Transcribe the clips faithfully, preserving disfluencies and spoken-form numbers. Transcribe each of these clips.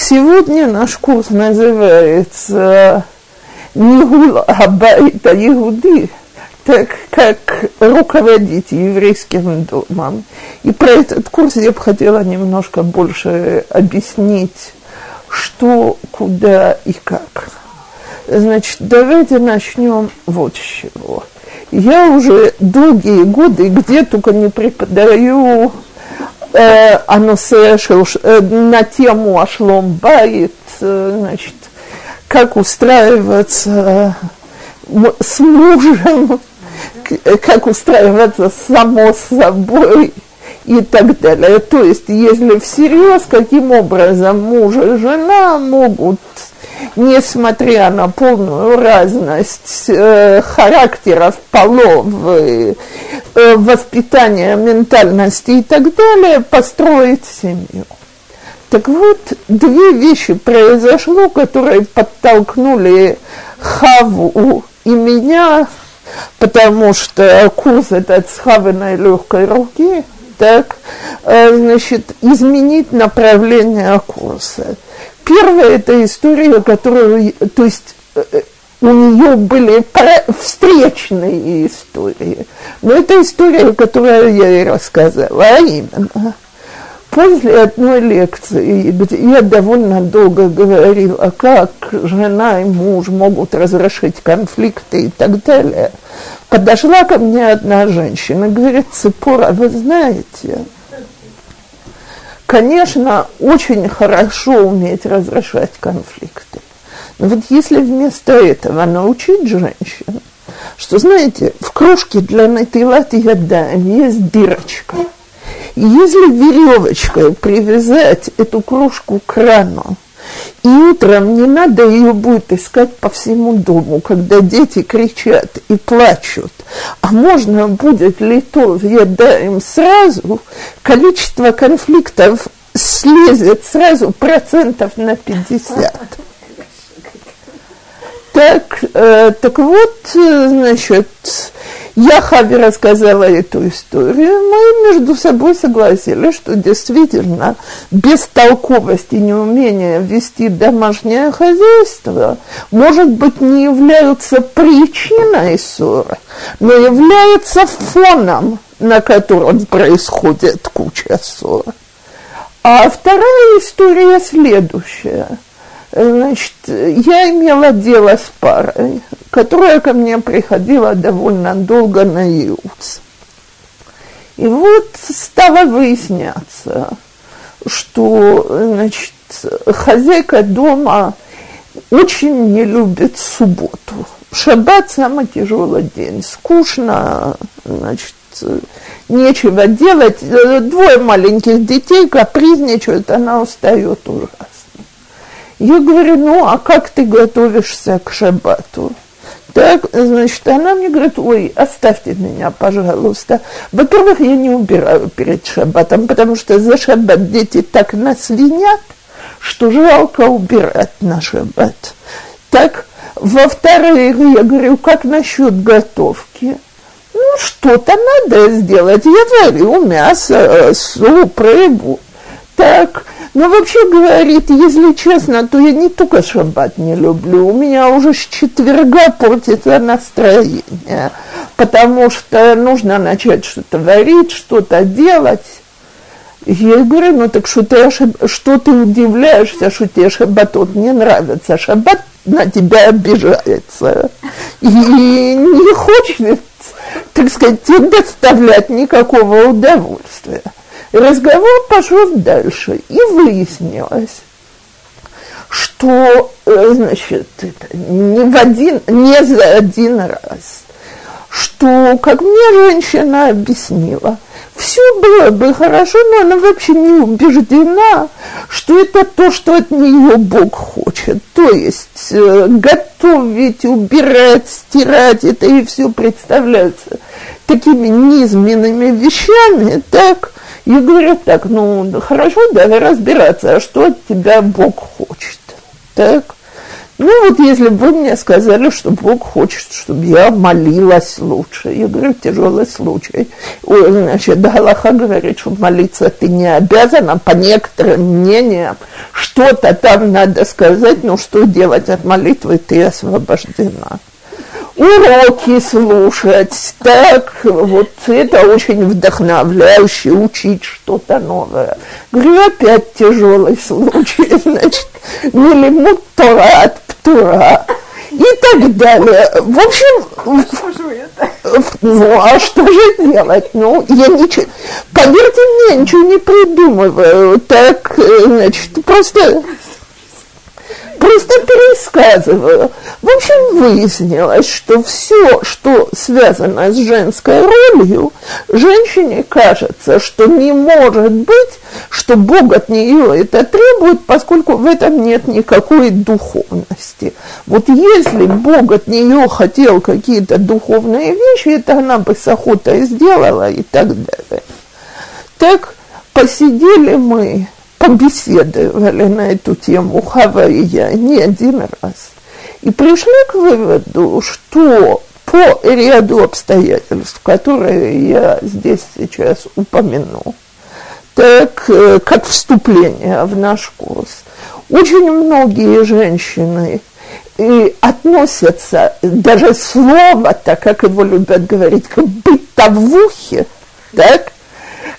Сегодня наш курс называется «Нигуль Абайта Иуды», так как руководить еврейским домом. И про этот курс я бы хотела немножко больше объяснить, что, куда и как. Значит, давайте начнем вот с чего. Я уже долгие годы, где только не преподаю э, аносе шел, э, на тему Ашлом Байт, э, значит, как устраиваться с мужем, как устраиваться само собой и так далее. То есть, если всерьез, каким образом муж и жена могут, несмотря на полную разность э, характеров, полов, э, воспитания, ментальности и так далее, построить семью. Так вот, две вещи произошло, которые подтолкнули Хаву и меня, потому что курс этот с Хавиной легкой руки, так, э, значит, изменить направление курса. Первая – это история, которую, то есть у нее были встречные истории, но это история, которую я ей рассказала, а именно, после одной лекции, где я довольно долго говорила, как жена и муж могут разрешить конфликты и так далее, подошла ко мне одна женщина, говорит: «Ципора, вы знаете, конечно, очень хорошо уметь разрешать конфликты. Но вот если вместо этого научить женщин, что, знаете, в кружке для натилат ядаем есть дырочка. И если веревочкой привязать эту кружку к крану, и утром не надо ее будет искать по всему дому, когда дети кричат и плачут, а можно будет литов ядаем сразу, количество конфликтов слезет сразу процентов на пятьдесят». Так, э, так вот, значит, я Хаве рассказала эту историю, мы между собой согласились, что действительно бестолковость и неумение вести домашнее хозяйство, может быть, не являются причиной ссоры, но являются фоном, на котором происходит куча ссор. А вторая история следующая. Значит, я имела дело с парой, которая ко мне приходила довольно долго на ИУЦ. И вот стало выясняться, что, значит, хозяйка дома очень не любит субботу. Шаббат – самый тяжелый день, скучно, значит, нечего делать. Двое маленьких детей капризничают, она устает ужасно. Я говорю: «Ну, а как ты готовишься к шаббату?» Так, значит, она мне говорит: «Ой, оставьте меня, пожалуйста. Во-первых, я не убираю перед шаббатом, потому что за шаббат дети так нас винят, что жалко убирать на шаббат. Так, во-вторых, я говорю, как насчет готовки? Ну, что-то надо сделать. Я варю мясо, суп, рыбу. Так, но вообще, говорит, если честно, то я не только шаббат не люблю, у меня уже с четверга портится настроение, потому что нужно начать что-то варить, что-то делать». Я говорю: «Ну так что ты, что ты удивляешься, что тебе шаббатот не нравится? Шаббат на тебя обижается и не хочет, так сказать, тебе доставлять никакого удовольствия». Разговор пошел дальше, и выяснилось, что, значит, не, в один, не за один раз, что, как мне женщина объяснила, все было бы хорошо, но она вообще не убеждена, что это то, что от нее Бог хочет. То есть готовить, убирать, стирать, это и все представляется такими низменными вещами, так. И говорят: «Так, ну хорошо, давай разбираться, а что от тебя Бог хочет?» Так, Ну вот если бы вы мне сказали, что Бог хочет, чтобы я молилась лучше. Я говорю, тяжелый случай. Ой, значит, галаха говорит, что молиться ты не обязана, по некоторым мнениям. Что-то там надо сказать, ну что делать от молитвы, ты освобождена. Уроки слушать, так, вот это очень вдохновляюще, учить что-то новое. Говорю, опять тяжелый случай, значит, не лимут тора от птура и так далее. В общем, ну а что же делать? Ну, я ничего, поверьте мне, я ничего не придумываю, так, значит, просто... Просто пересказываю. В общем, выяснилось, что все, что связано с женской ролью, женщине кажется, что не может быть, что Бог от нее это требует, поскольку в этом нет никакой духовности. Вот если Бог от нее хотел какие-то духовные вещи, это она бы с охотой сделала и так далее. Так посидели мы, побеседовали на эту тему, Хава и я, не один раз. И пришли к выводу, что по ряду обстоятельств, которые я здесь сейчас упомяну, так как вступление в наш курс, очень многие женщины и относятся, даже слово-то, как его любят говорить, как бытовухи, так,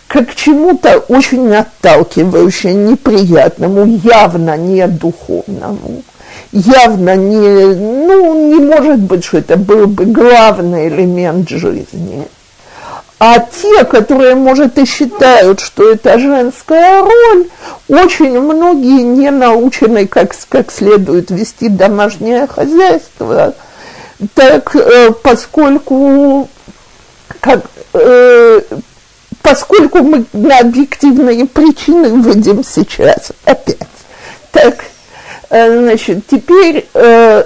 как к чему-то очень отталкивающему, неприятному, явно не духовному, явно не, ну, не может быть, что это был бы главный элемент жизни. А те, которые, может, и считают, что это женская роль, очень многие не научены, как, как следует вести домашнее хозяйство, так, э, поскольку... Как, э, Поскольку мы на объективные причины выйдем сейчас опять. Так, значит, теперь э,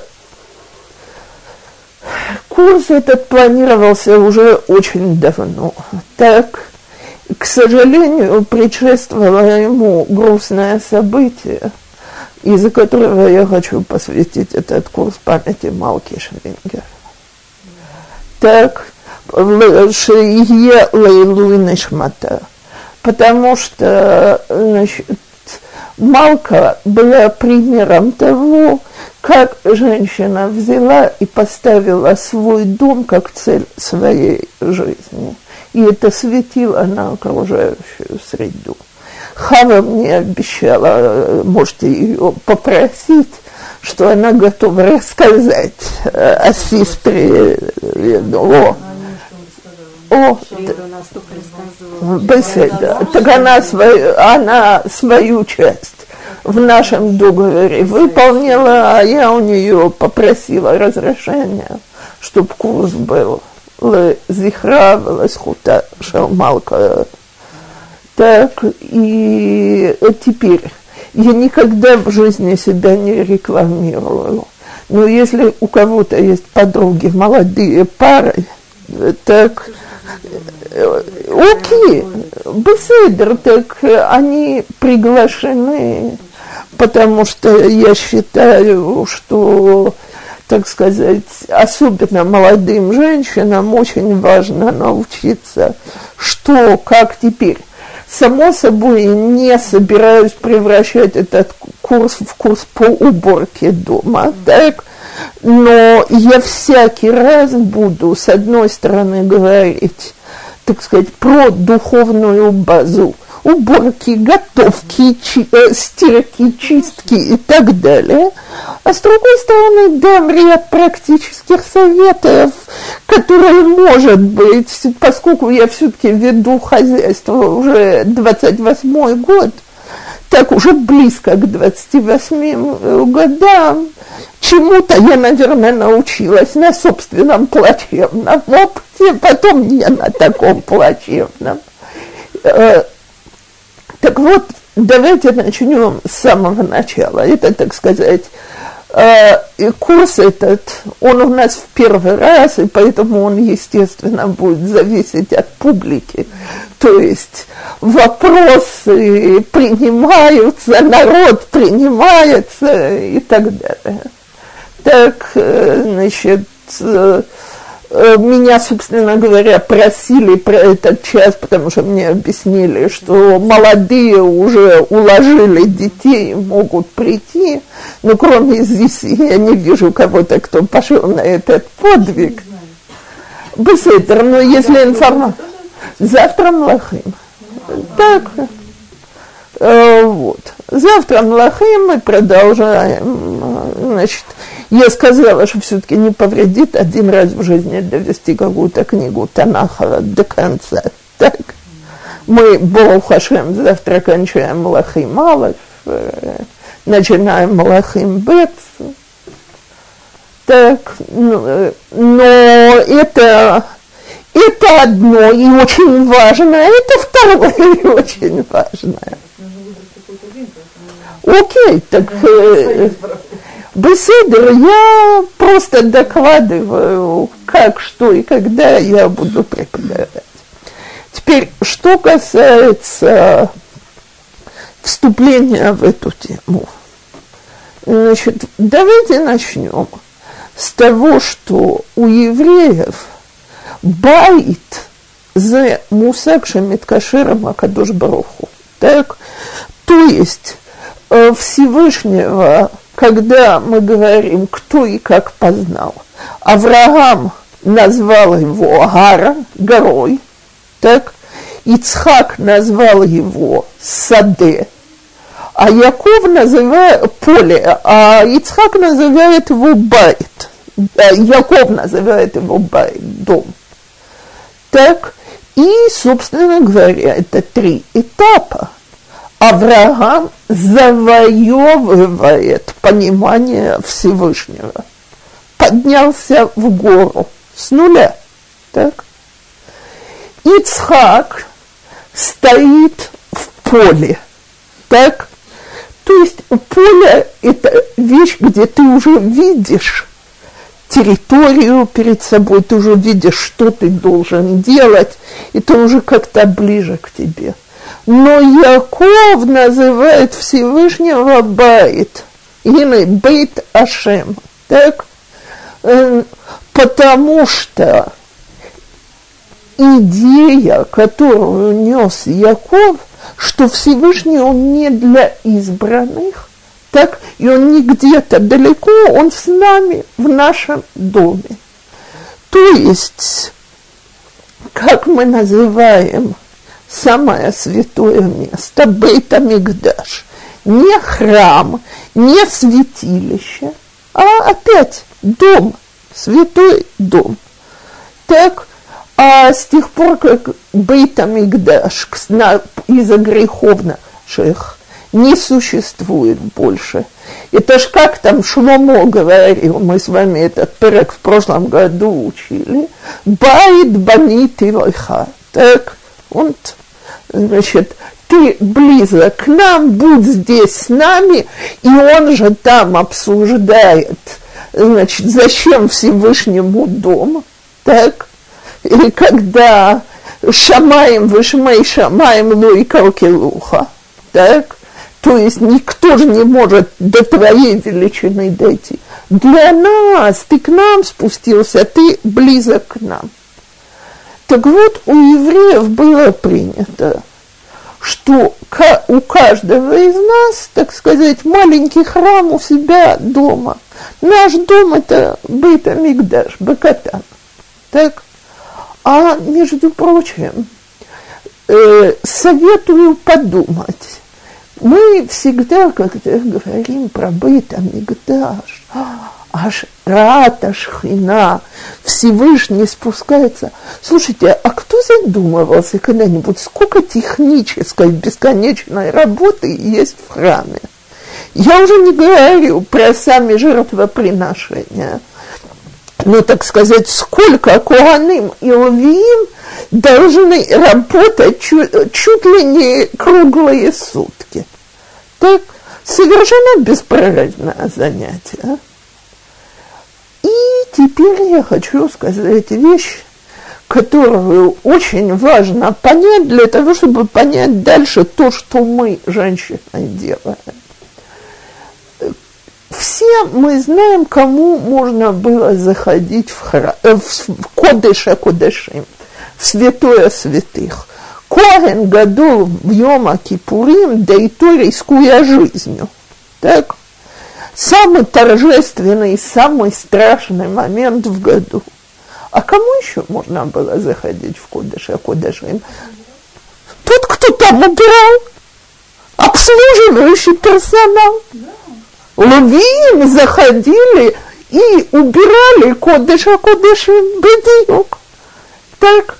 курс этот планировался уже очень давно. Так, к сожалению, предшествовало ему грустное событие, из-за которого я хочу посвятить этот курс памяти Малки Швенгер. Так, потому что, значит, Малка была примером того, как женщина взяла и поставила свой дом как цель своей жизни. И это светило на окружающую среду. Хава мне обещала, можете ее попросить, что она готова рассказать о сестре. О. О, беседа. Так она свою, она свою часть в нашем договоре выполнила, а я у нее попросила разрешения, чтобы курс был зихра велазхута шалмалка. Так, и теперь я никогда в жизни себя не рекламирую, но если у кого-то есть подруги, молодые пары, так... Окей, беседер, так они приглашены, потому что я считаю, что, так сказать, особенно молодым женщинам очень важно научиться, что, как теперь. Само собой, не собираюсь превращать этот курс в курс по уборке дома, так, но я всякий раз буду, с одной стороны, говорить, так сказать, про духовную базу уборки, готовки, чи, э, стирки, чистки и так далее. А с другой стороны, дам ряд практических советов, которые, может быть, поскольку я все-таки веду хозяйство уже двадцать восьмой год, так уже близко к двадцати восьми годам, чему-то я, наверное, научилась на собственном плачевном опыте, потом не на таком плачевном. Так вот, давайте начнем с самого начала. Это, так сказать, курс этот, он у нас в первый раз, и поэтому он, естественно, будет зависеть от публики. То есть вопросы принимаются, народ принимается и так далее. Так, значит, меня, собственно говоря, просили про этот час, потому что мне объяснили, что молодые уже уложили детей, могут прийти. Но кроме здесь я не вижу кого-то, кто пошел на этот подвиг. Беседер, но если информация... Завтра млахим. Так, э, вот. Завтра млахим, мы продолжаем, значит... Я сказала, что все-таки не повредит один раз в жизни довести какую-то книгу Танаха до конца. Так, мы, Бору Хашем, завтра кончаем Малахим Алеф, начинаем Малахим Бет. Так, но это, это одно и очень важное, это второе и очень важное. Окей, так... Беседер, я просто докладываю, как, что и когда я буду преподавать. Теперь, что касается вступления в эту тему. Значит, давайте начнем с того, что у евреев байт за мусак шемиткашером акадош баруху. Так, то есть Всевышнего... Когда мы говорим, кто и как познал, Авраам назвал его Гара, горой, так, Ицхак назвал его Саде, а Яков называет поле, а Ицхак называет его Байт, Яков называет его Байт, дом. Так, и, собственно говоря, это три этапа. Авраам завоевывает понимание Всевышнего. Поднялся в гору с нуля. Так? Ицхак стоит в поле. Так? То есть поле – это вещь, где ты уже видишь территорию перед собой, ты уже видишь, что ты должен делать, и ты уже как-то ближе к тебе. Но Яков называет Всевышнего Байт, или Бейт Ашем, так? Потому что идея, которую нес Яков, что Всевышний он не для избранных, так, и он не где-то далеко, он с нами в нашем доме. То есть, как мы называем самое святое место, Бейт-Амикдаш, не храм, не святилище, а опять дом, святой дом. Так, а с тех пор, как Бейт-Амикдаш из-за грехов наших не существует больше, это ж как там Шломо говорил, мы с вами этот перек в прошлом году учили, Байт банит илайха, так, он... Значит, ты близок к нам, будь здесь с нами, и он же там обсуждает, значит, зачем Всевышнему дом, так, и когда шамаем вышмей шамаем лойка окелуха, так, то есть никто же не может до твоей величины дойти. Для нас, ты к нам спустился, ты близок к нам. Так вот, у евреев было принято, что у каждого из нас, так сказать, маленький храм у себя дома. Наш дом – это Бейт-Амикдаш, Бекатан. Так? А, между прочим, э, советую подумать. Мы всегда, когда говорим про Бейт-Амикдаш, аж рата шхина, Всевышний спускается. Слушайте, а кто задумывался когда-нибудь, сколько технической, бесконечной работы есть в храме? Я уже не говорю про сами жертвоприношения, но, так сказать, сколько коаным и левиим должны работать чуть, чуть ли не круглые сутки. Так, совершенно беспрерывное занятие. И теперь я хочу сказать вещь, которую очень важно понять для того, чтобы понять дальше то, что мы, женщины, делаем. Все Сегодня мы знаем, кому можно было заходить в, хра... в Кодеш Акодешим, в святое святых. Коэн Гадоль в Йома-Кипурим, да и то рискуя жизнью. Так? Самый торжественный, самый страшный момент в году. А кому еще можно было заходить в Кодеш Акодешим? Тот, кто там убирал, обслуживающий персонал. Левиим заходили и убирали Кодеш Акодешим бедиюк. Так?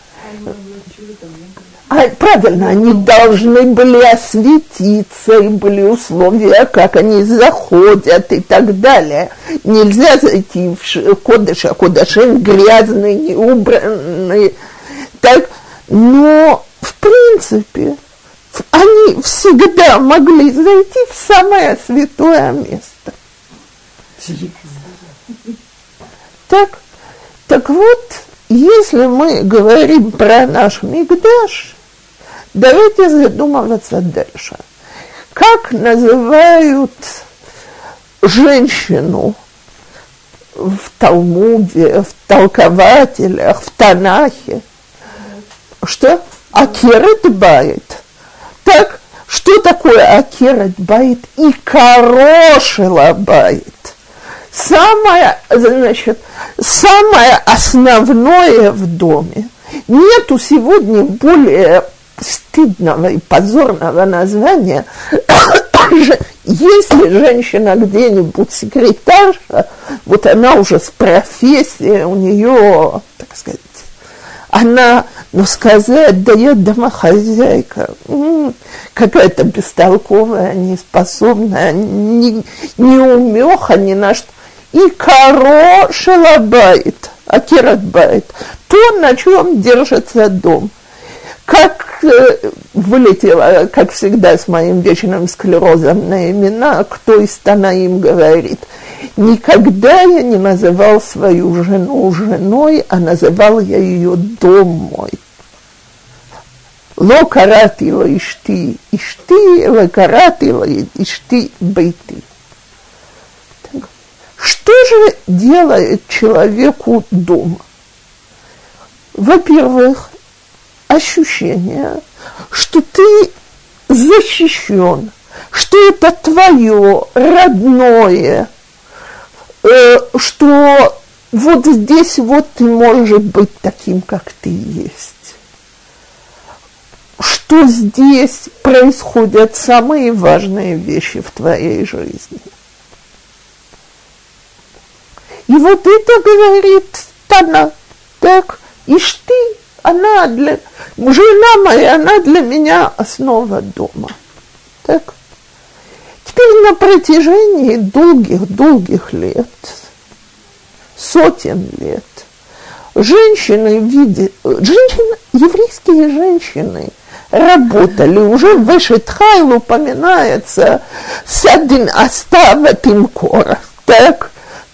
А, правильно, они должны были осветиться, и были условия, как они заходят и так далее. Нельзя зайти в Кодеш Акодешим грязный, неубранный. Так, но в принципе они всегда могли зайти в самое святое место. Так, так вот, если мы говорим про наш мигдаш, давайте задумываться дальше. Как называют женщину в Талмуде, в толкователях, в Танахе? Что? Акерет баит. Так, что такое акерет баит и корошила баит? Самое, значит, самое основное в доме. Нету сегодня более стыдного и позорного названия. Если женщина где-нибудь секретарша, вот она уже с профессией, у нее, так сказать, она, ну, сказать, да я домохозяйка, м-м, какая-то бестолковая, неспособная, не, не умеха ни на что. И корошила баит, акерет баит, то, на чем держится дом. Как э, вылетело, как всегда, с моим вечным склерозом на имена, кто из Танаим говорит, никогда я не называл свою жену женой, а называл я ее дом мой. Ло каратила ишти, ишти, ло каратила ишти бейты. Что же делает человеку дома? Во-первых, ощущение, что ты защищен, что это твое, родное, э, что вот здесь вот ты можешь быть таким, как ты есть, что здесь происходят самые важные вещи в твоей жизни. И вот это говорит Тана, так, ишь ты, она для, жена моя, она для меня основа дома. Так. Теперь на протяжении долгих-долгих лет, сотен лет, женщины видят, женщины, еврейские женщины работали, уже в Эшетхайле упоминается Садин Астава Тимкора, так,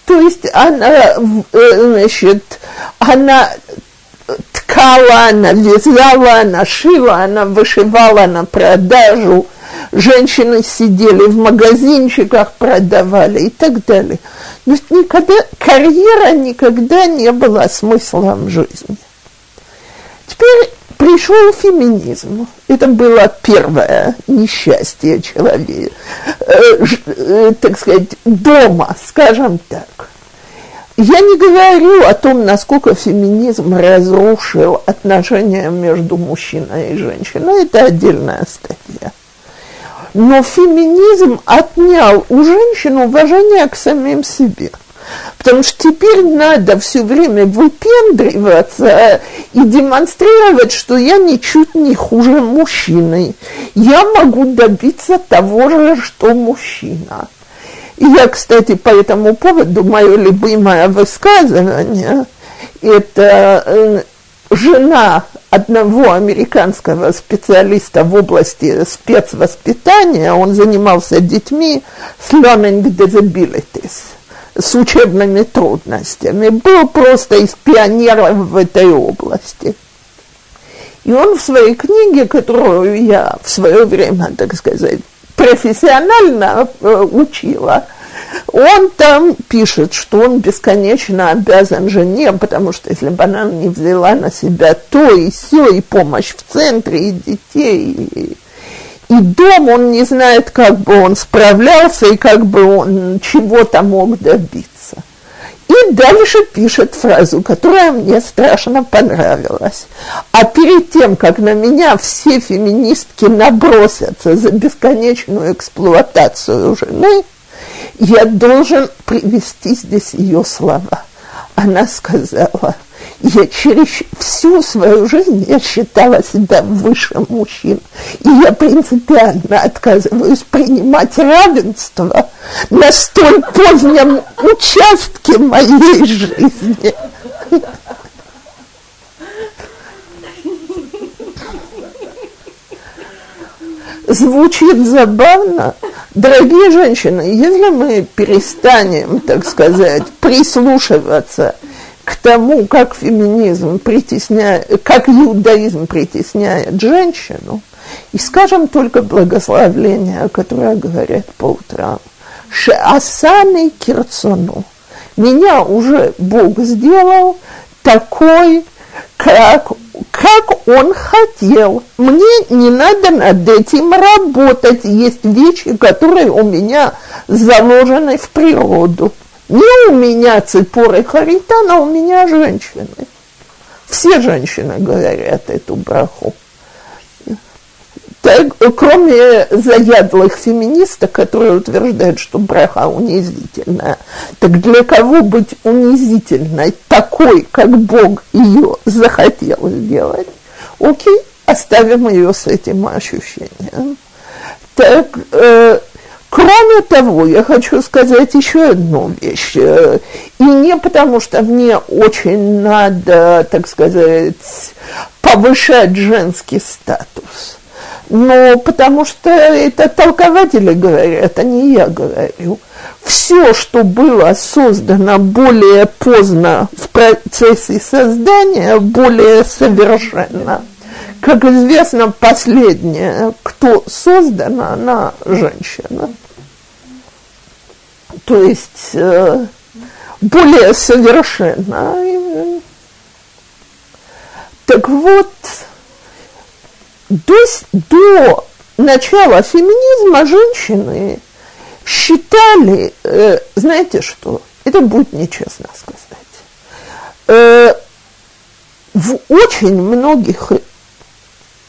то есть она, значит, она... ткала она, вязала она, шила она, вышивала на продажу, женщины сидели в магазинчиках, продавали и так далее. Но никогда, карьера никогда не была смыслом жизни. Теперь пришел феминизм. Это было первое несчастье человека, э, э, так сказать, дома, скажем так. Я не говорю о том, насколько феминизм разрушил отношения между мужчиной и женщиной, это отдельная статья. Но феминизм отнял у женщин уважение к самим себе, потому что теперь надо все время выпендриваться и демонстрировать, что я ничуть не хуже мужчины, я могу добиться того же, что мужчина. И я, кстати, по этому поводу, мое любимое высказывание, это жена одного американского специалиста в области спецвоспитания, он занимался детьми с learning disabilities, с учебными трудностями, был просто из пионеров в этой области. И он в своей книге, которую я в свое время, так сказать, профессионально учила, Он там пишет, что он бесконечно обязан жене, потому что если бы она не взяла на себя то и сё, и помощь в центре, и детей, и, и дом, он не знает, как бы он справлялся и как бы он чего-то мог добиться. И дальше пишет фразу, которая мне страшно понравилась. А перед тем, как на меня все феминистки набросятся за бесконечную эксплуатацию жены, я должен привести здесь ее слова. Она сказала: я через всю свою жизнь я считала себя выше мужчин, и я принципиально отказываюсь принимать равенство на столь позднем участке моей жизни. Звучит забавно. Дорогие женщины, если мы перестанем, так сказать, прислушиваться к тому, как феминизм притесняет, как иудаизм притесняет женщину, и скажем только благословление, которое говорят по утрам, «Шеасаны кирцону», меня уже Бог сделал такой, как Как он хотел. Мне не надо над этим работать. Есть вещи, которые у меня заложены в природу. Не у меня Ципоры Харитан, а у меня женщины. Все женщины говорят эту браху. Так, кроме заядлых феминисток, которые утверждают, что браха унизительная. Так для кого быть унизительной, такой, как Бог ее захотел сделать? Окей, оставим ее с этим ощущением. Так, э, кроме того, я хочу сказать еще одну вещь. И не потому, что мне очень надо, так сказать, повышать женский статус. Но потому что это толкователи говорят, а не я говорю. Все, что было создано более поздно в процессе создания, более совершенно. Как известно, последняя, кто создана, она женщина. То есть более совершенно. Так вот... До, до начала феминизма женщины считали, э, знаете что, это будет нечестно сказать, э, в очень многих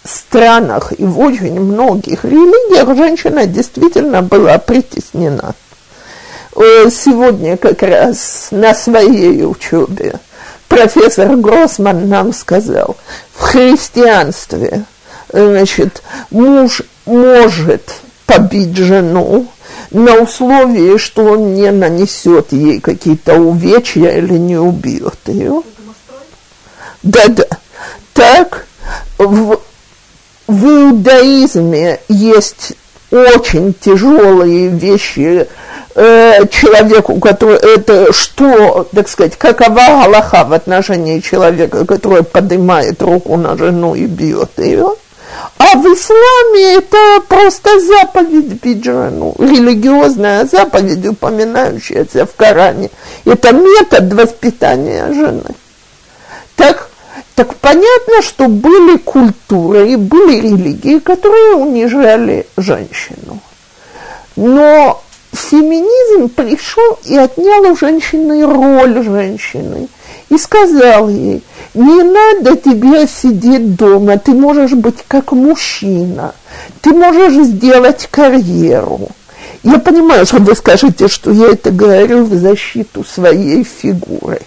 странах и в очень многих религиях женщина действительно была притеснена. Э, сегодня как раз на своей учебе профессор Гроссман нам сказал, в христианстве, значит, муж может побить жену на условии, что он не нанесет ей какие-то увечья или не убьет ее. Да-да. Так, в, в иудаизме есть очень тяжелые вещи э, человеку, который, это что, так сказать, какова галаха в отношении человека, который поднимает руку на жену и бьет ее. А в исламе это просто заповедь бить жену, религиозная заповедь, упоминающаяся в Коране. Это метод воспитания жены. Так, так понятно, что были культуры и были религии, которые унижали женщину. Но феминизм пришел и отнял у женщины роль женщины. И сказал ей, не надо тебе сидеть дома, ты можешь быть как мужчина, ты можешь сделать карьеру. Я понимаю, что вы скажете, что я это говорю в защиту своей фигуры.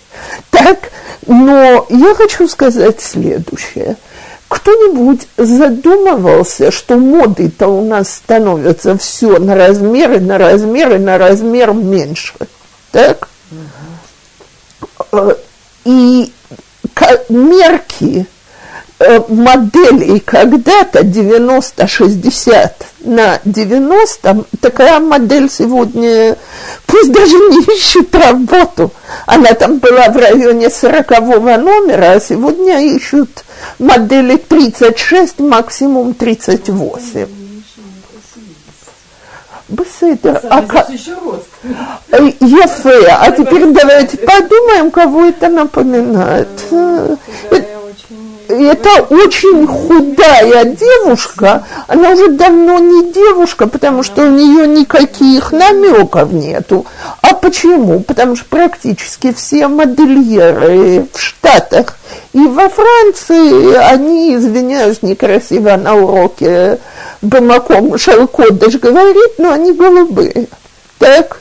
Так, но я хочу сказать следующее. Кто-нибудь задумывался, что моды-то у нас становятся все на размер, и на размер, и на размер меньше. Так? И мерки моделей когда-то девяносто шестьдесят на девяносто, такая модель сегодня, пусть даже не ищет работу, она там была в районе сорокового номера, а сегодня ищут модели тридцать шесть, максимум тридцать восемь. Бесседер. А как? Ефе. А теперь давайте подумаем, кого это напоминает. Это очень худая девушка, она уже давно не девушка, потому что у нее никаких намеков нету. А почему? Потому что практически все модельеры в Штатах и во Франции, они, извиняюсь, некрасиво на уроке Бамаком Шелкодыш говорит, но они голубые. Так?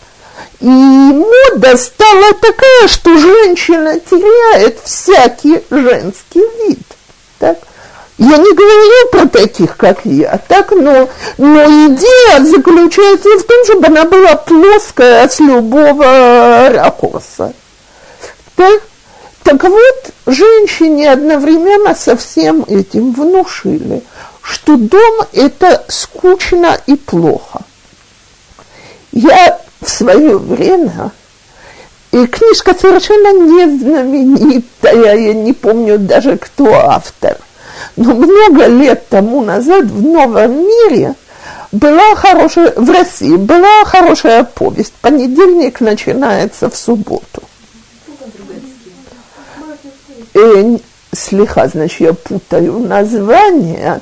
И мода стала такая, что женщина теряет всякий женский вид. Так? Я не говорю про таких, как я, так? Но, но идея заключается в том, чтобы она была плоская с любого ракурса. Так, так вот, женщине одновременно со всем этим внушили, что дом – это скучно и плохо. Я... в свое время, и книжка совершенно не знаменитая, я не помню даже, кто автор, но много лет тому назад в «Новом мире» была хорошая, в России была хорошая повесть «Понедельник начинается в субботу». И, слегка, значит, я путаю название,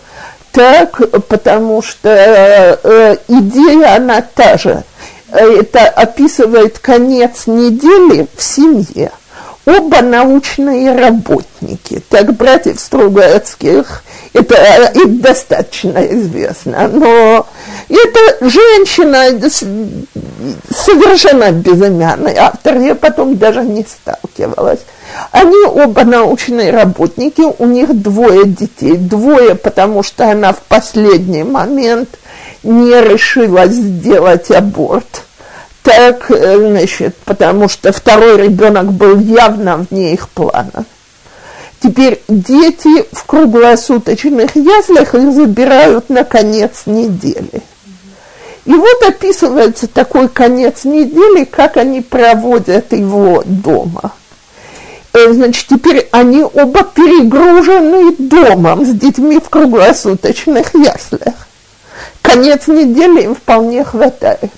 так, потому что э, идея, она та же. Это описывает конец недели в семье. Оба научные работники. Так, братьев Стругацких, это, это достаточно известно. Но это женщина, совершенно безымянный автор, я потом даже не сталкивалась. Они оба научные работники, у них двое детей. Двое, потому что она в последний момент... не решилась сделать аборт, так, значит, потому что второй ребенок был явно вне их плана. Теперь дети в круглосуточных яслях их забирают на конец недели. И вот описывается такой конец недели, как они проводят его дома. Значит, теперь они оба перегружены домом с детьми в круглосуточных яслях. Конец недели им вполне хватает.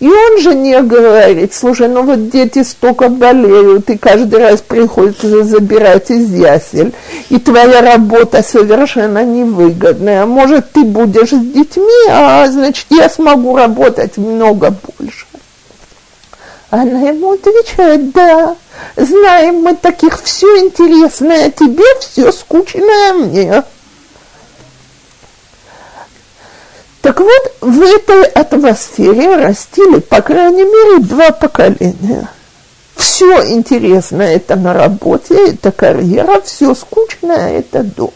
И он жене говорит, слушай, ну вот дети столько болеют, и каждый раз приходится забирать из ясель, и твоя работа совершенно невыгодная. Может, ты будешь с детьми, а значит, я смогу работать много больше. Она ему отвечает, да, знаем мы таких, все интересное тебе, все скучное мне. Так вот, в этой атмосфере растили, по крайней мере, два поколения. Все интересное – это на работе, это карьера, все скучное – это дом.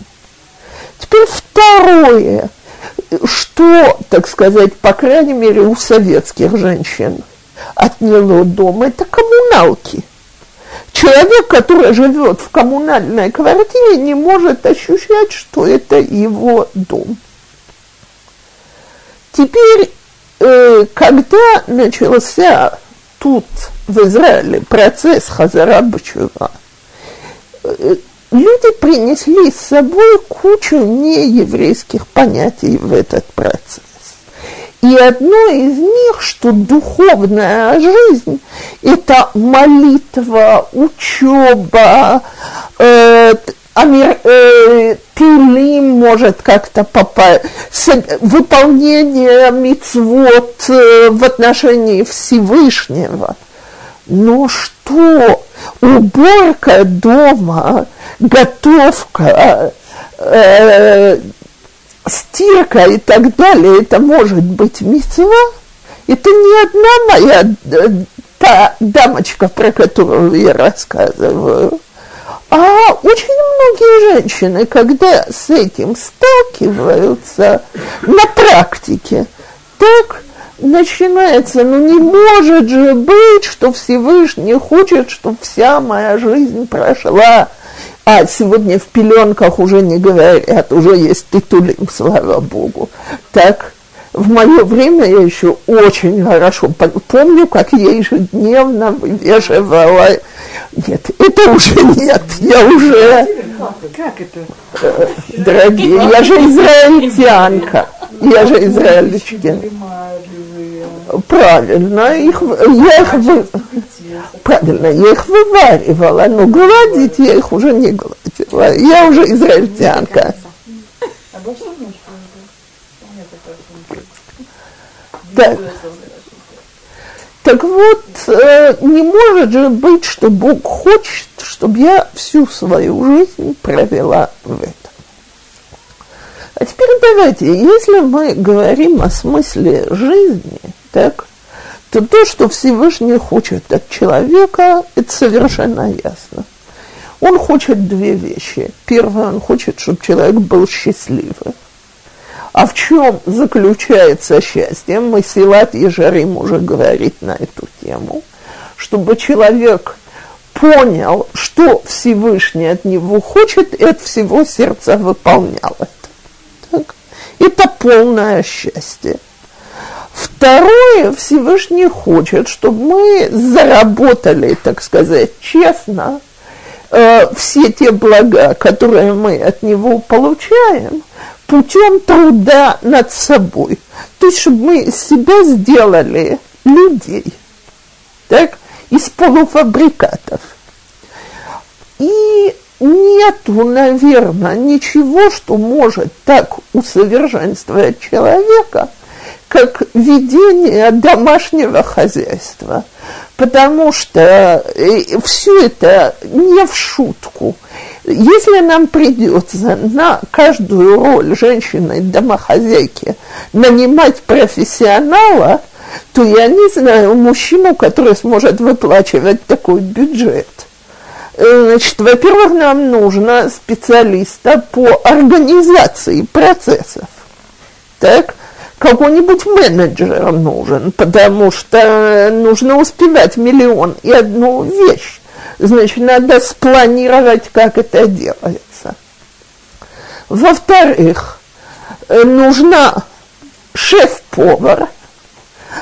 Теперь второе, что, так сказать, по крайней мере, у советских женщин отняло дом – это коммуналки. Человек, который живет в коммунальной квартире, не может ощущать, что это его дом. Теперь, когда начался тут, в Израиле, процесс хазара бачува, люди принесли с собой кучу нееврейских понятий в этот процесс. И одно из них, что духовная жизнь – это молитва, учеба, э, Амир, э, пилим может как-то попасть, выполнение мицвот в отношении Всевышнего. Но что? Уборка дома, готовка, э, стирка и так далее, это может быть мицва? Это не одна моя та дамочка, про которую я рассказываю. А очень многие женщины, когда с этим сталкиваются на практике, так начинается, ну не может же быть, что Всевышний хочет, чтобы вся моя жизнь прошла. А сегодня в пеленках уже не говорят, уже есть титулим, слава Богу. Так, в мое время я еще очень хорошо помню, как я ежедневно вывешивала... Нет, это уже нет, я уже... Как это? Дорогие, я же израильтянка, я же израильтянка. правильно, их, я их, вы... правильно, я их вываривала, но гладить я их уже не гладила. Я уже израильтянка. Так, так вот, не может же быть, что Бог хочет, чтобы я всю свою жизнь провела в этом. А теперь давайте, если мы говорим о смысле жизни, так, то то, что Всевышний хочет от человека, это совершенно ясно. Он хочет две вещи. Первое, он хочет, чтобы человек был счастливым. А в чем заключается счастье? Мы с Илат и Жарим уже говорить на эту тему. Чтобы человек понял, что Всевышний от него хочет, и от всего сердца выполнял это. Так? Это полное счастье. Второе, Всевышний хочет, чтобы мы заработали, так сказать, честно, э, все те блага, которые мы от него получаем, путем труда над собой. То есть, чтобы мы себя сделали людей, так, из полуфабрикатов. И нету, наверное, ничего, что может так усовершенствовать человека, как ведение домашнего хозяйства. Потому что все это не в шутку. Если нам придется на каждую роль женщины-домохозяйки нанимать профессионала, то я не знаю мужчину, который сможет выплачивать такой бюджет. Значит, во-первых, нам нужно специалиста по организации процессов. Так? Какой-нибудь менеджер нужен, потому что нужно успевать миллион и одну вещь. Значит, надо спланировать, как это делается. Во-вторых, нужна шеф-повар,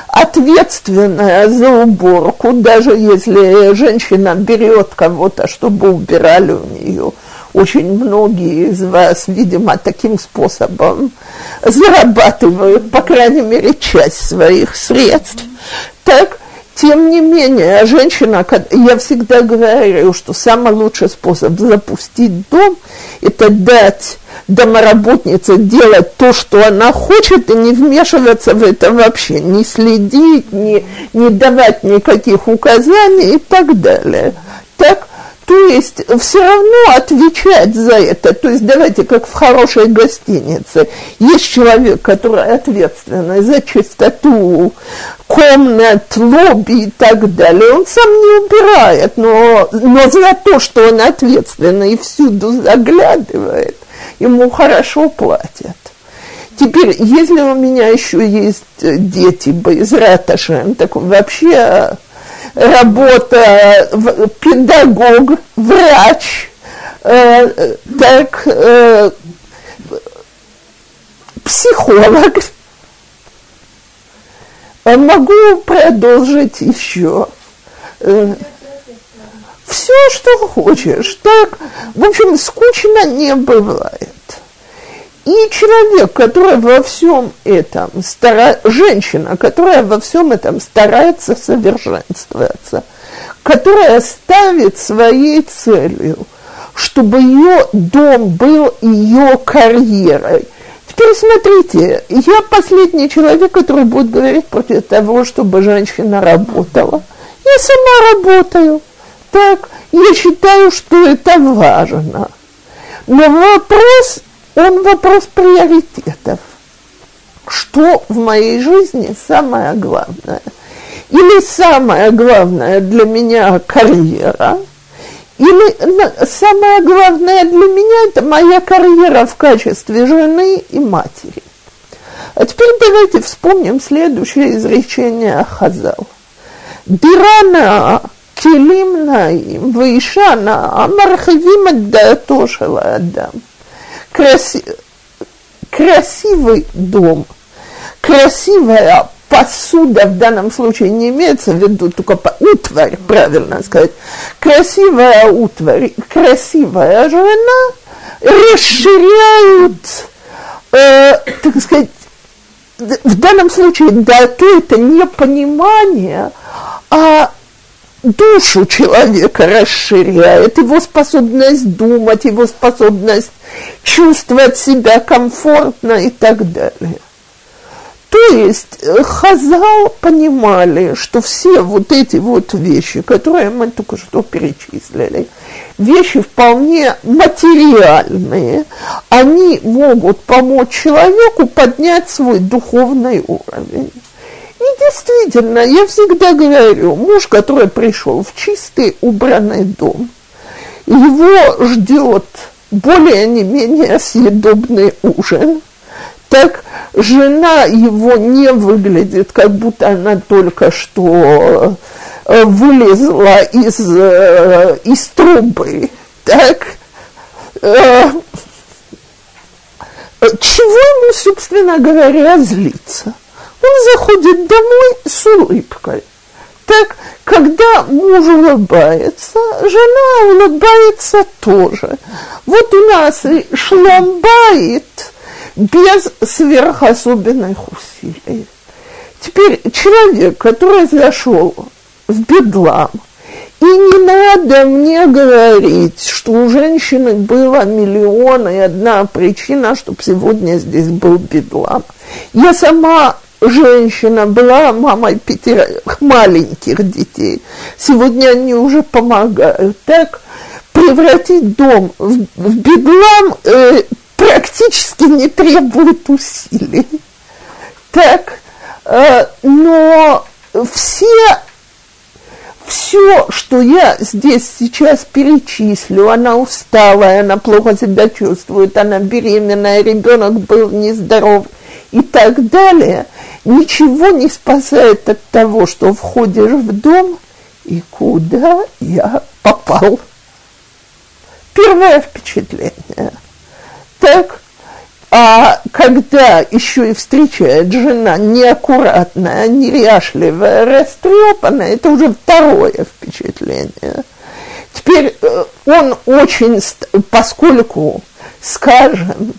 ответственная за уборку, даже если женщина берет кого-то, чтобы убирали у нее. Очень многие из вас, видимо, таким способом зарабатывают, по крайней мере, часть своих средств. Так, тем не менее, женщина, я всегда говорю, что самый лучший способ запустить дом – это дать домоработнице делать то, что она хочет, и не вмешиваться в это вообще, не следить, не, не давать никаких указаний и так далее. Так, то есть, все равно отвечать за это, то есть, давайте, как в хорошей гостинице, есть человек, который ответственный за чистоту комнат, лобби и так далее, он сам не убирает, но, но за то, что он ответственный и всюду заглядывает, ему хорошо платят. Теперь, если у меня еще есть дети, Байзрат Ашем, так вообще... Работа, педагог, врач, э, так, э, психолог. Могу продолжить еще. Все, что хочешь. Так, в общем, скучно не бывает. И человек, который во всем этом, стара... женщина, которая во всем этом старается совершенствоваться, которая ставит своей целью, чтобы ее дом был ее карьерой. Теперь смотрите, я последний человек, который будет говорить против того, чтобы женщина работала. Я сама работаю, так, я считаю, что это важно. Но вопрос... Он вопрос приоритетов. Что в моей жизни самое главное? Или самое главное для меня карьера, или самое главное для меня это моя карьера в качестве жены и матери. А теперь давайте вспомним следующее изречение Хазал. Бирана келим наим, вишана амархивим аддато шел адам. Краси... Красивый дом, красивая посуда, в данном случае не имеется в виду только по... утварь, правильно сказать, красивая утварь, красивая жена расширяют, э, так сказать, в данном случае дату – это не понимание, а душу человека расширяет, его способность думать, его способность чувствовать себя комфортно и так далее. То есть Хазал понимали, что все вот эти вот вещи, которые мы только что перечислили, вещи вполне материальные, они могут помочь человеку поднять свой духовный уровень. И действительно, я всегда говорю, муж, который пришел в чистый убранный дом, его ждет более не менее съедобный ужин, так жена его не выглядит, как будто она только что вылезла из, из трубы, так, чего ему, собственно говоря, злиться? Он заходит домой с улыбкой. Так, когда муж улыбается, жена улыбается тоже. Вот у нас и шламбает без сверхособенных усилий. Теперь человек, который зашел в бедлам, и не надо мне говорить, что у женщины было миллион и одна причина, чтобы сегодня здесь был бедлам. Я сама женщина была мамой пятерых маленьких детей. Сегодня они уже помогают. Так превратить дом в, в бедлам э, практически не требует усилий. Так, э, но все, все, что я здесь сейчас перечислю, она усталая, она плохо себя чувствует, она беременная, ребенок был нездоров и так далее, ничего не спасает от того, что входишь в дом и куда я попал. Первое впечатление. Так, а когда еще и встречает жена неаккуратная, неряшливая, растрепанная, это уже второе впечатление. Теперь он очень, поскольку, скажем,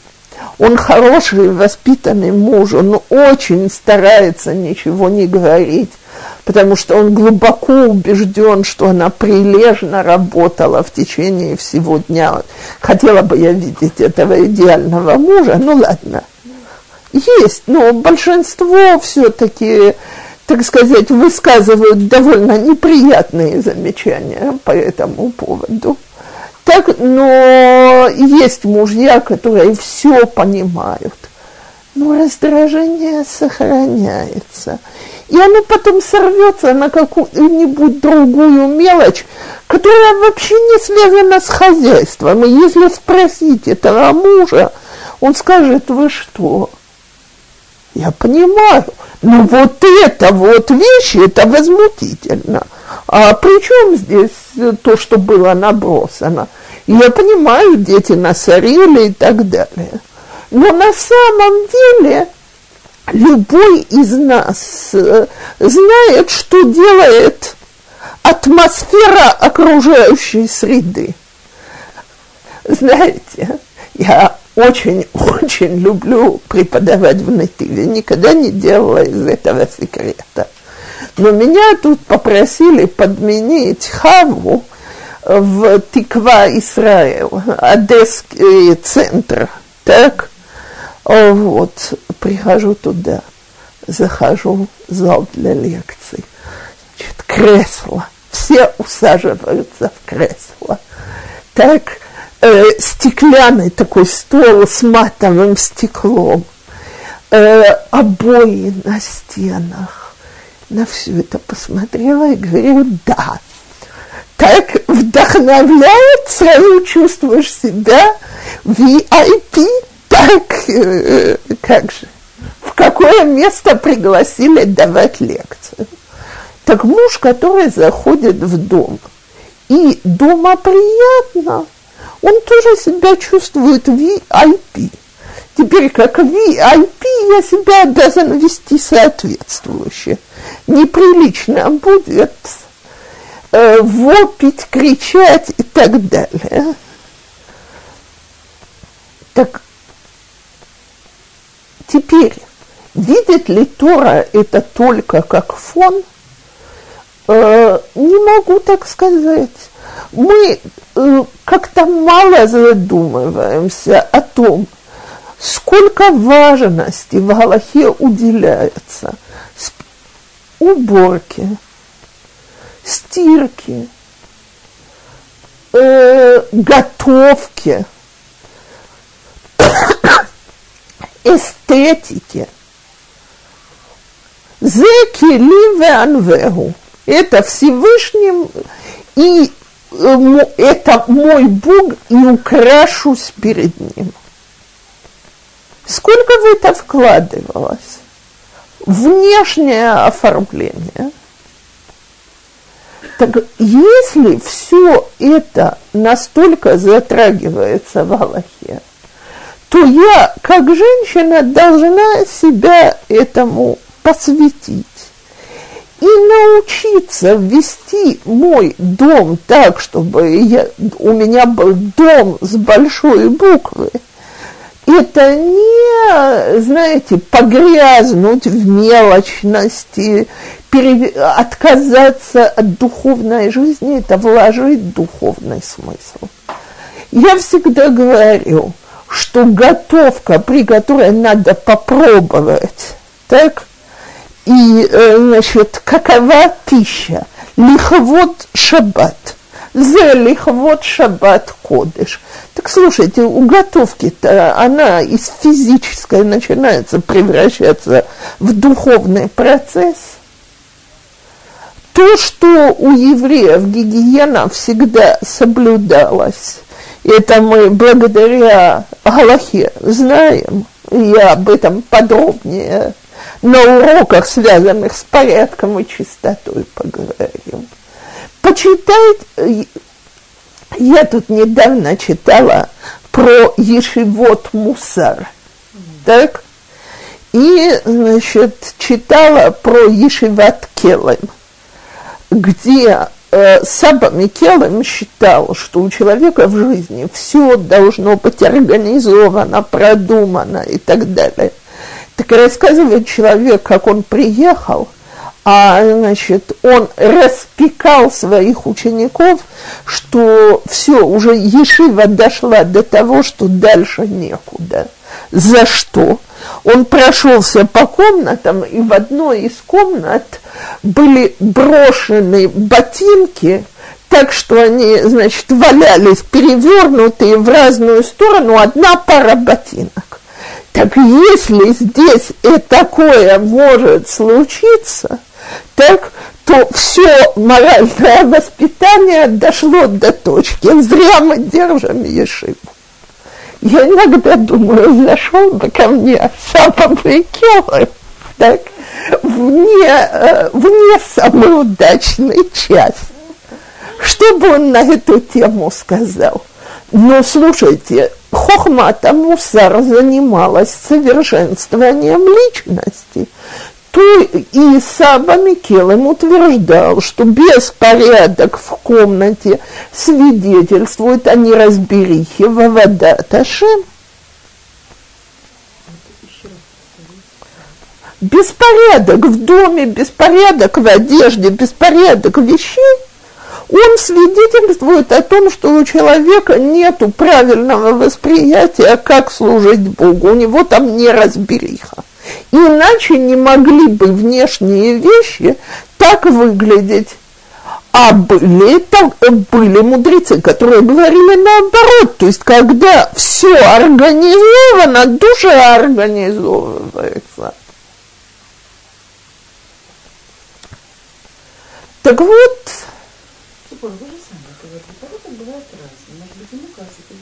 он хороший, воспитанный муж, он очень старается ничего не говорить, потому что он глубоко убежден, что она прилежно работала в течение всего дня. Хотела бы я видеть этого идеального мужа, ну ладно, есть, но большинство все-таки, так сказать, высказывают довольно неприятные замечания по этому поводу. Так, но есть мужья, которые все понимают, но раздражение сохраняется. И оно потом сорвется на какую-нибудь другую мелочь, которая вообще не связана с хозяйством. И если спросить этого мужа, он скажет: вы что? Я понимаю, но вот это вот вещи, это возмутительно. А при чем здесь то, что было набросано? Я понимаю, дети насорили и так далее. Но на самом деле любой из нас знает, что делает атмосфера окружающей среды. Знаете, я очень-очень люблю преподавать в Нативе, никогда не делала из этого секрета. Но меня тут попросили подменить Хаву в Тиква-Исраил, Одесский центр. Так, вот, прихожу туда, захожу в зал для лекций. Значит, кресло, все усаживаются в кресло. Так, э, стеклянный такой стол с матовым стеклом, э, обои на стенах. На все это посмотрела и говорю: да, так вдохновляет, сразу чувствуешь себя ви ай пи, так, э, как же, в какое место пригласили давать лекцию. Так муж, который заходит в дом, и дома приятно, он тоже себя чувствует ви ай пи. Теперь, как ви ай пи, я себя обязан вести соответствующе. Неприлично будет э, вопить, кричать и так далее. Так, теперь Видит ли Тора это только как фон? Э, не могу так сказать. Мы э, как-то мало задумываемся о том, сколько важности в галахе уделяется уборке, стирке, э, готовке, эстетике. Зеки ливе анвегу. Это Всевышним, и э, это мой Бог, и украшусь перед Ним. Сколько в это вкладывалось? Внешнее оформление. Так если все это настолько затрагивается в алахе, то я, как женщина, должна себя этому посвятить и научиться вести мой дом так, чтобы я, у меня был дом с большой буквы. Это не, знаете, погрязнуть в мелочности, пере... отказаться от духовной жизни, это вложить духовный смысл. Я всегда говорю, что готовка, при которой надо попробовать, так, и, значит, какова пища? Лихвот шаббат. Зе лихвот шаббат кодыш. Так слушайте, уготовки-то она из физической начинается превращаться в духовный процесс. То, что у евреев гигиена всегда соблюдалась, это мы благодаря галахе знаем, я об этом подробнее на уроках, связанных с порядком и чистотой, поговорим. Почитайте, я тут недавно читала про ешивот мусар, так? И, значит, читала про ешивот келем, где э, Саба ми-Кельм считал, что у человека в жизни все должно быть организовано, продумано и так далее. Так рассказывает человек, как он приехал, а, значит, он распекал своих учеников, что все, уже ешива дошла до того, что дальше некуда. За что? Он прошелся по комнатам, и в одной из комнат были брошены ботинки, так что они, значит, валялись перевернутые в разную сторону, одна пара ботинок. Так если здесь и такое может случиться, так, то все моральное воспитание дошло до точки. Зря мы держим ешиву. Я иногда думаю, зашел бы ко мне Саба ми-Кельм, так, вне, вне самый удачный час. Что бы он на эту тему сказал? Но слушайте, хохмата мусар занималась совершенствованием личности. То и Саба ми-Кельм утверждал, что беспорядок в комнате свидетельствует о неразберихе в аводат Ашем. Беспорядок в доме, беспорядок в одежде, беспорядок вещей. Он свидетельствует о том, что у человека нет правильного восприятия, как служить Богу, у него там неразбериха. Иначе не могли бы внешние вещи так выглядеть. А были, так, были мудрецы, которые говорили наоборот, то есть когда все организовано, душа организовывается. Так вот... Вы же сами говорите, порядок бывает разный. Может быть, ему кажется, это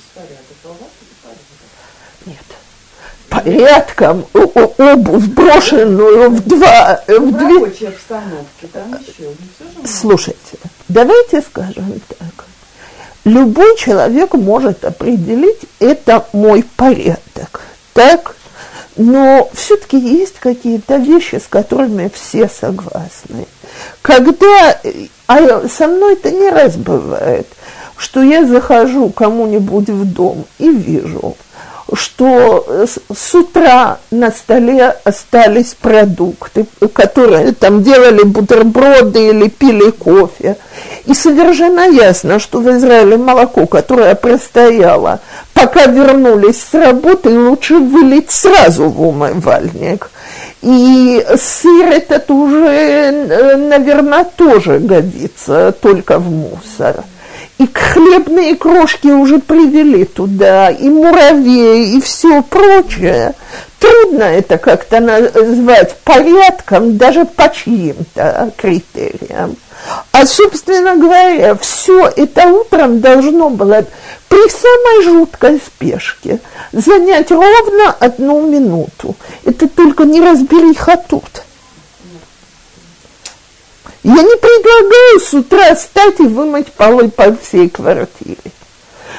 беспорядок, а у вас это порядок? Нет. Порядком обувь, брошенную в два... В рабочей обстановке, там еще. Слушайте, давайте скажем так. Любой человек может определить, это мой порядок, так? Но все-таки есть какие-то вещи, с которыми все согласны. Когда, а со мной это не раз бывает, что я захожу кому-нибудь в дом и вижу, что с утра на столе остались продукты, которые там делали бутерброды или пили кофе. И совершенно ясно, что в Израиле молоко, которое простояло, пока вернулись с работы, лучше вылить сразу в умывальник. И сыр этот уже, наверное, тоже годится, только в мусор. И хлебные крошки уже привели туда, и муравей, и все прочее. Трудно это как-то назвать порядком, даже по чьим-то критериям. А, собственно говоря, все это утром должно было при самой жуткой спешке занять ровно одну минуту. Это только неразбериха тут. Я не предлагаю с утра встать и вымыть полы по всей квартире.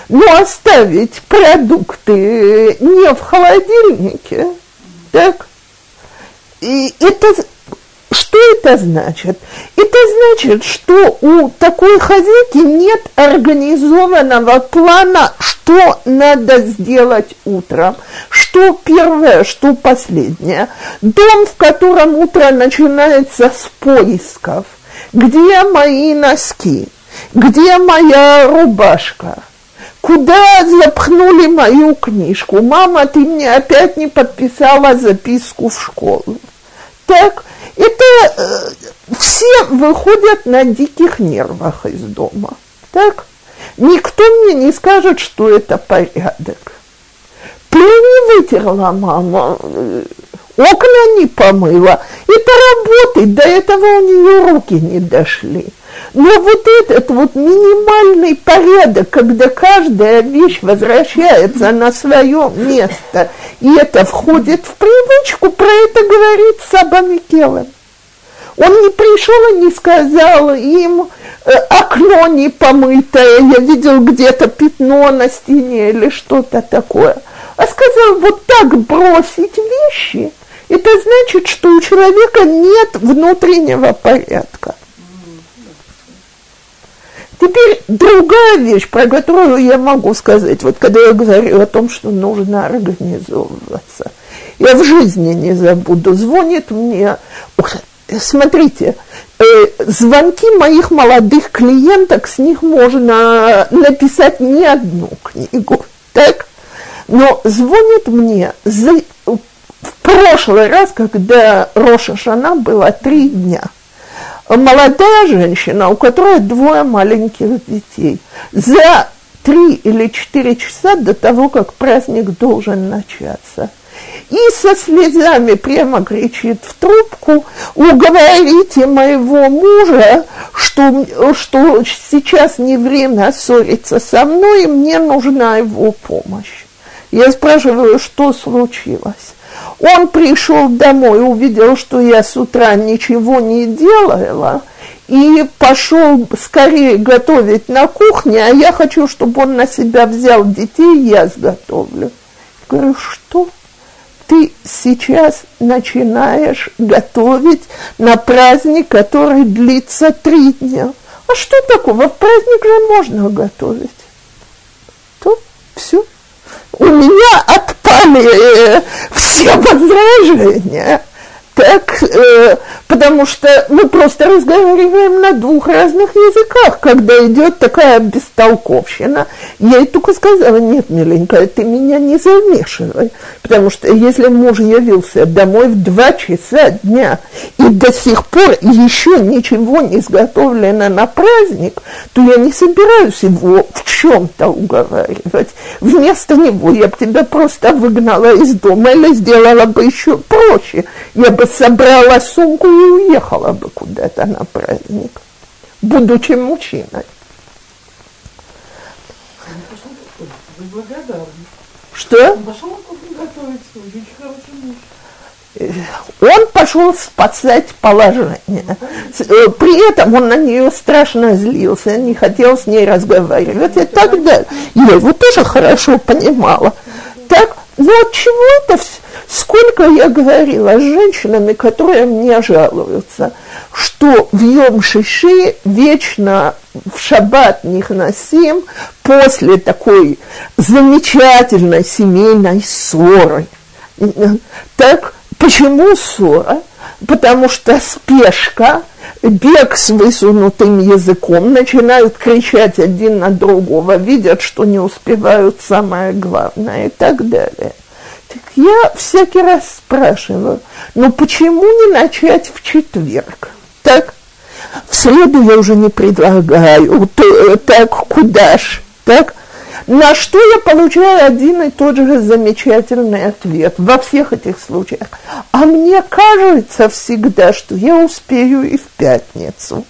Но оставить продукты не в холодильнике, так? И это, что это значит? Это значит, что у такой хозяйки нет организованного плана, что надо сделать утром, что первое, что последнее. Дом, в котором утро начинается с поисков. Где мои носки? Где моя рубашка? Куда запхнули мою книжку? Мама, ты мне опять не подписала записку в школу. Так, это э, все выходят на диких нервах из дома, так? Никто мне не скажет, что это порядок. Пыль не вытерла мама, окна не помыла. Это работы, до этого у нее руки не дошли. Но вот этот вот минимальный порядок, когда каждая вещь возвращается на свое место, и это входит в привычку, про это говорит Саба ми-Кельм. Он не пришел и не сказал им, окно не помытое, я видел где-то пятно на стене или что-то такое. А сказал, вот так бросить вещи, это значит, что у человека нет внутреннего порядка. Теперь другая вещь, про которую я могу сказать, вот когда я говорю о том, что нужно организовываться, я в жизни не забуду, звонит мне, смотрите, э, звонки моих молодых клиенток, с них можно написать не одну книгу, так? Но звонит мне, за, в прошлый раз, когда Рош ха-Шана было три дня, молодая женщина, у которой двое маленьких детей, за три или четыре часа до того, как праздник должен начаться. И со слезами прямо кричит в трубку, уговорите моего мужа, что, что сейчас не время ссориться со мной, и мне нужна его помощь. Я спрашиваю, что случилось? Он пришел домой, увидел, что я с утра ничего не делала, и пошел скорее готовить на кухне, а я хочу, чтобы он на себя взял детей, я сготовлю. Говорю, что? Ты сейчас начинаешь готовить на праздник, который длится три дня. А что такого? В праздник же можно готовить. То все. У меня отпали э, все возражения, так, э, потому что мы просто разговариваем на двух разных языках, когда идет такая бестолковщина. Я ей только сказала, нет, миленькая, ты меня не замешивай, потому что если муж явился домой в два часа дня и до сих пор еще ничего не изготовлено на праздник, то я не собираюсь его в чем-то уговаривать. Вместо него я бы тебя просто выгнала из дома или сделала бы еще проще. Я бы собрала сумку и уехала бы куда-то на праздник, будучи мужчиной. Вы благодарны. Что? Он пошел в кухню готовиться, очень хороший муж. Он пошел спасать положение. При этом он на нее страшно злился, не хотел с ней разговаривать и так далее. Я его тоже хорошо понимала. Так, Вот чего это, сколько я говорила с женщинами, которые мне жалуются, что в Йом-Шиши вечно в шаббат нехносим после такой замечательной семейной ссоры. Так почему ссора? Потому что спешка, бег с высунутым языком, начинают кричать один на другого, видят, что не успевают самое главное и так далее. Так я всякий раз спрашиваю, ну почему не начать в четверг? Так, в среду я уже не предлагаю, так, куда ж, так? На что я получаю один и тот же замечательный ответ во всех этих случаях. А мне кажется всегда, что я успею и в пятницу.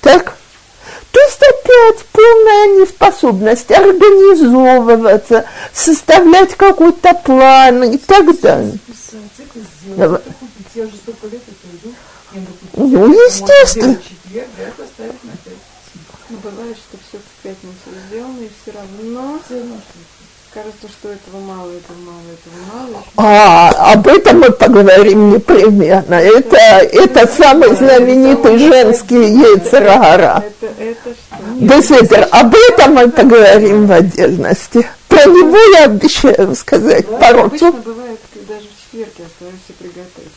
Так? То есть опять полная неспособность организовываться, составлять какой-то план и так далее. Ну, естественно. Ну, бывает, что все в пятницу сделано, и все равно все нужно. Кажется, что этого мало, этого мало, этого мало. А, об этом мы поговорим непременно. Это, это, это самый это знаменитый самый женский яйцер гара. Это, это, это что? Беседер, об этом мы поговорим в отдельности. Про него я обещаю сказать пару слов. Обычно бывает, даже в четверг я стараюсь все приготовить.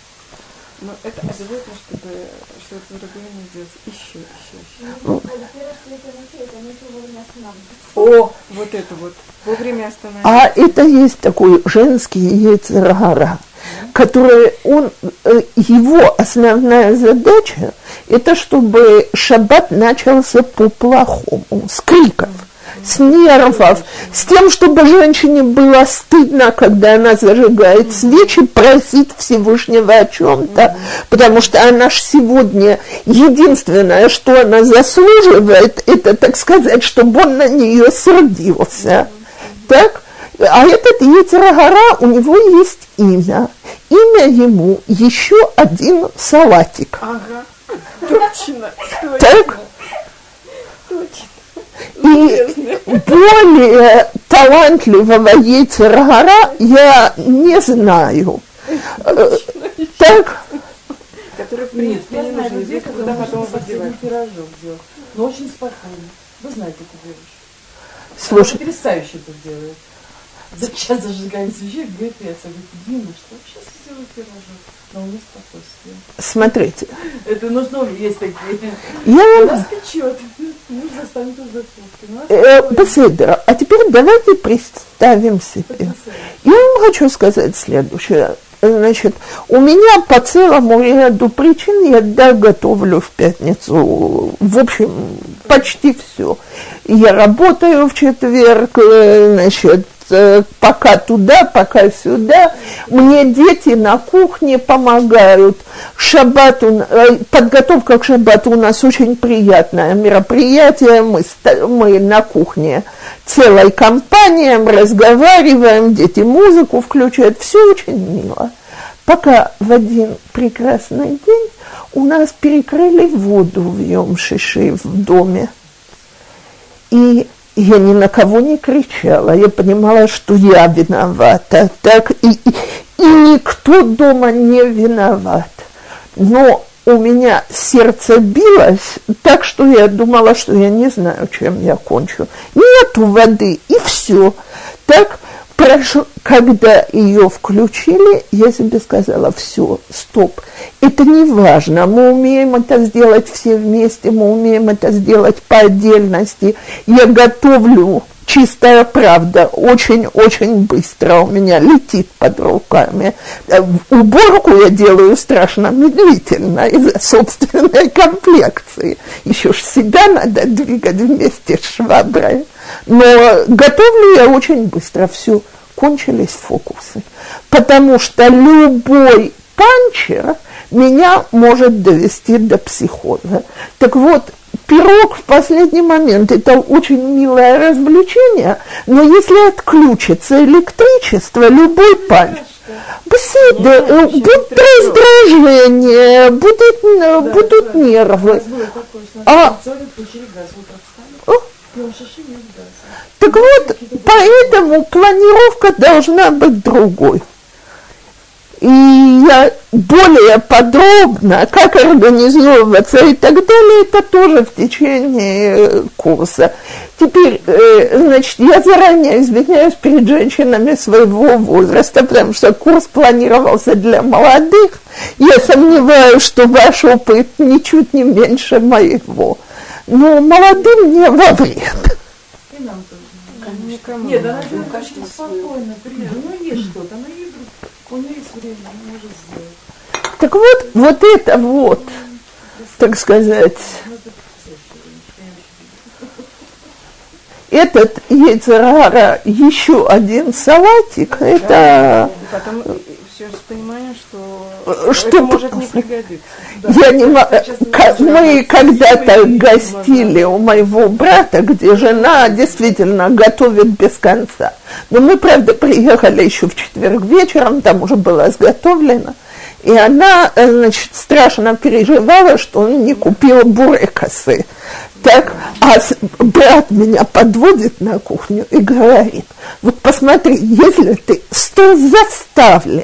Но это обязательно, чтобы что-то другое не сделать. Еще, еще, еще. О, вот это вот. Вовремя остановиться. А это есть такой женский яйцер гара, который он, его основная задача, это чтобы шаббат начался по-плохому, с криков, с нервов, с тем, чтобы женщине было стыдно, когда она зажигает свечи, просит Всевышнего о чем-то, потому что она ж сегодня, единственное, что она заслуживает, это, так сказать, чтобы он на нее сердился, так? А этот яйцер гара, у него есть имя, имя ему еще один салатик. Ага, точно, точно. Так? Точно. И более талантливого яйцер гара я не знаю. Так. Который, в принципе, не нужен язык, куда потом поддевать. Но очень спокойно. Вы знаете, это девушка. Слушай. Она потрясающе это делает. Сейчас зажигаем свечи, говорит, я говорю, Дина, что сейчас сделаю пирожок? Но у меня спокойствие. Смотрите. Это нужно, есть такие. Я... Нас печет. Нужно станет уже сутки. Беседера, а теперь давайте представим себе. Я вам хочу сказать следующее. Значит, у меня по целому ряду причин я да, готовлю в пятницу, в общем, почти все. Я работаю в четверг, значит, пока туда, пока сюда. Мне дети на кухне помогают. Шаббат, подготовка к шаббату у нас очень приятное мероприятие. Мы, мы на кухне целой компанией разговариваем, дети музыку включают. Все очень мило. Пока в один прекрасный день у нас перекрыли воду в Йом-Шиши в доме. И я ни на кого не кричала, я понимала, что я виновата, так, и, и, и никто дома не виноват. Но у меня сердце билось так, что я думала, что я не знаю, чем я кончу. Нету воды, и все. Так, прошу, когда ее включили, я себе сказала, все, стоп, это не важно, мы умеем это сделать все вместе, мы умеем это сделать по отдельности, я готовлю, чистая правда, очень-очень быстро у меня летит под руками, уборку я делаю страшно медлительно из-за собственной комплекции, еще ж себя надо двигать вместе с шваброй, но готовлю я очень быстро, все. Кончились фокусы, потому что любой панчер меня может довести до психоза. Так вот, пирог в последний момент – это очень милое развлечение, но если отключится электричество, любой панчер, беседа, будет раздражение, будут, да, будут да, нервы. Да, а, Так вот, поэтому планировка должна быть другой. И я более подробно, как организовываться и так далее, это тоже в течение курса. Теперь, значит, я заранее извиняюсь перед женщинами своего возраста, потому что курс планировался для молодых. Я сомневаюсь, что ваш опыт ничуть не меньше моего. Но молодым не во вред. И нам тоже. Конечно. Нет, она ну, конечно, спокойно, приятно. У нее есть что-то, она ей у нее есть время, она может сделать. Так вот, вот это вот, так сказать, этот яйцерара, еще один салатик, да, это... И потом все же понимаем, что, что это может не пригодиться. Да. Я не м- к- мы когда-то гостили у моего брата, где жена действительно готовит без конца. Но мы, правда, приехали еще в четверг вечером, там уже было сготовлено. И она, значит, страшно переживала, что он не купил бурекасы. Так, а брат меня подводит на кухню и говорит, вот посмотри, если ты стол заставлен,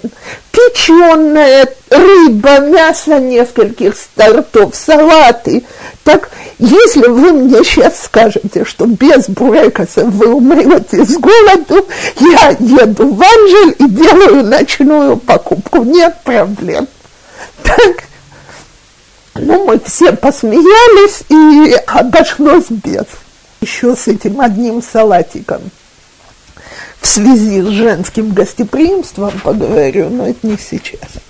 печеная рыба, мясо нескольких сортов, салаты, так, если вы мне сейчас скажете, что без бурекаса вы умрете с голоду, я еду в Анжель и делаю ночную покупку, нет проблем. Так. Ну, мы все посмеялись, и обошлось без. Еще с этим одним салатиком в связи с женским гостеприимством поговорю, но это не сейчас.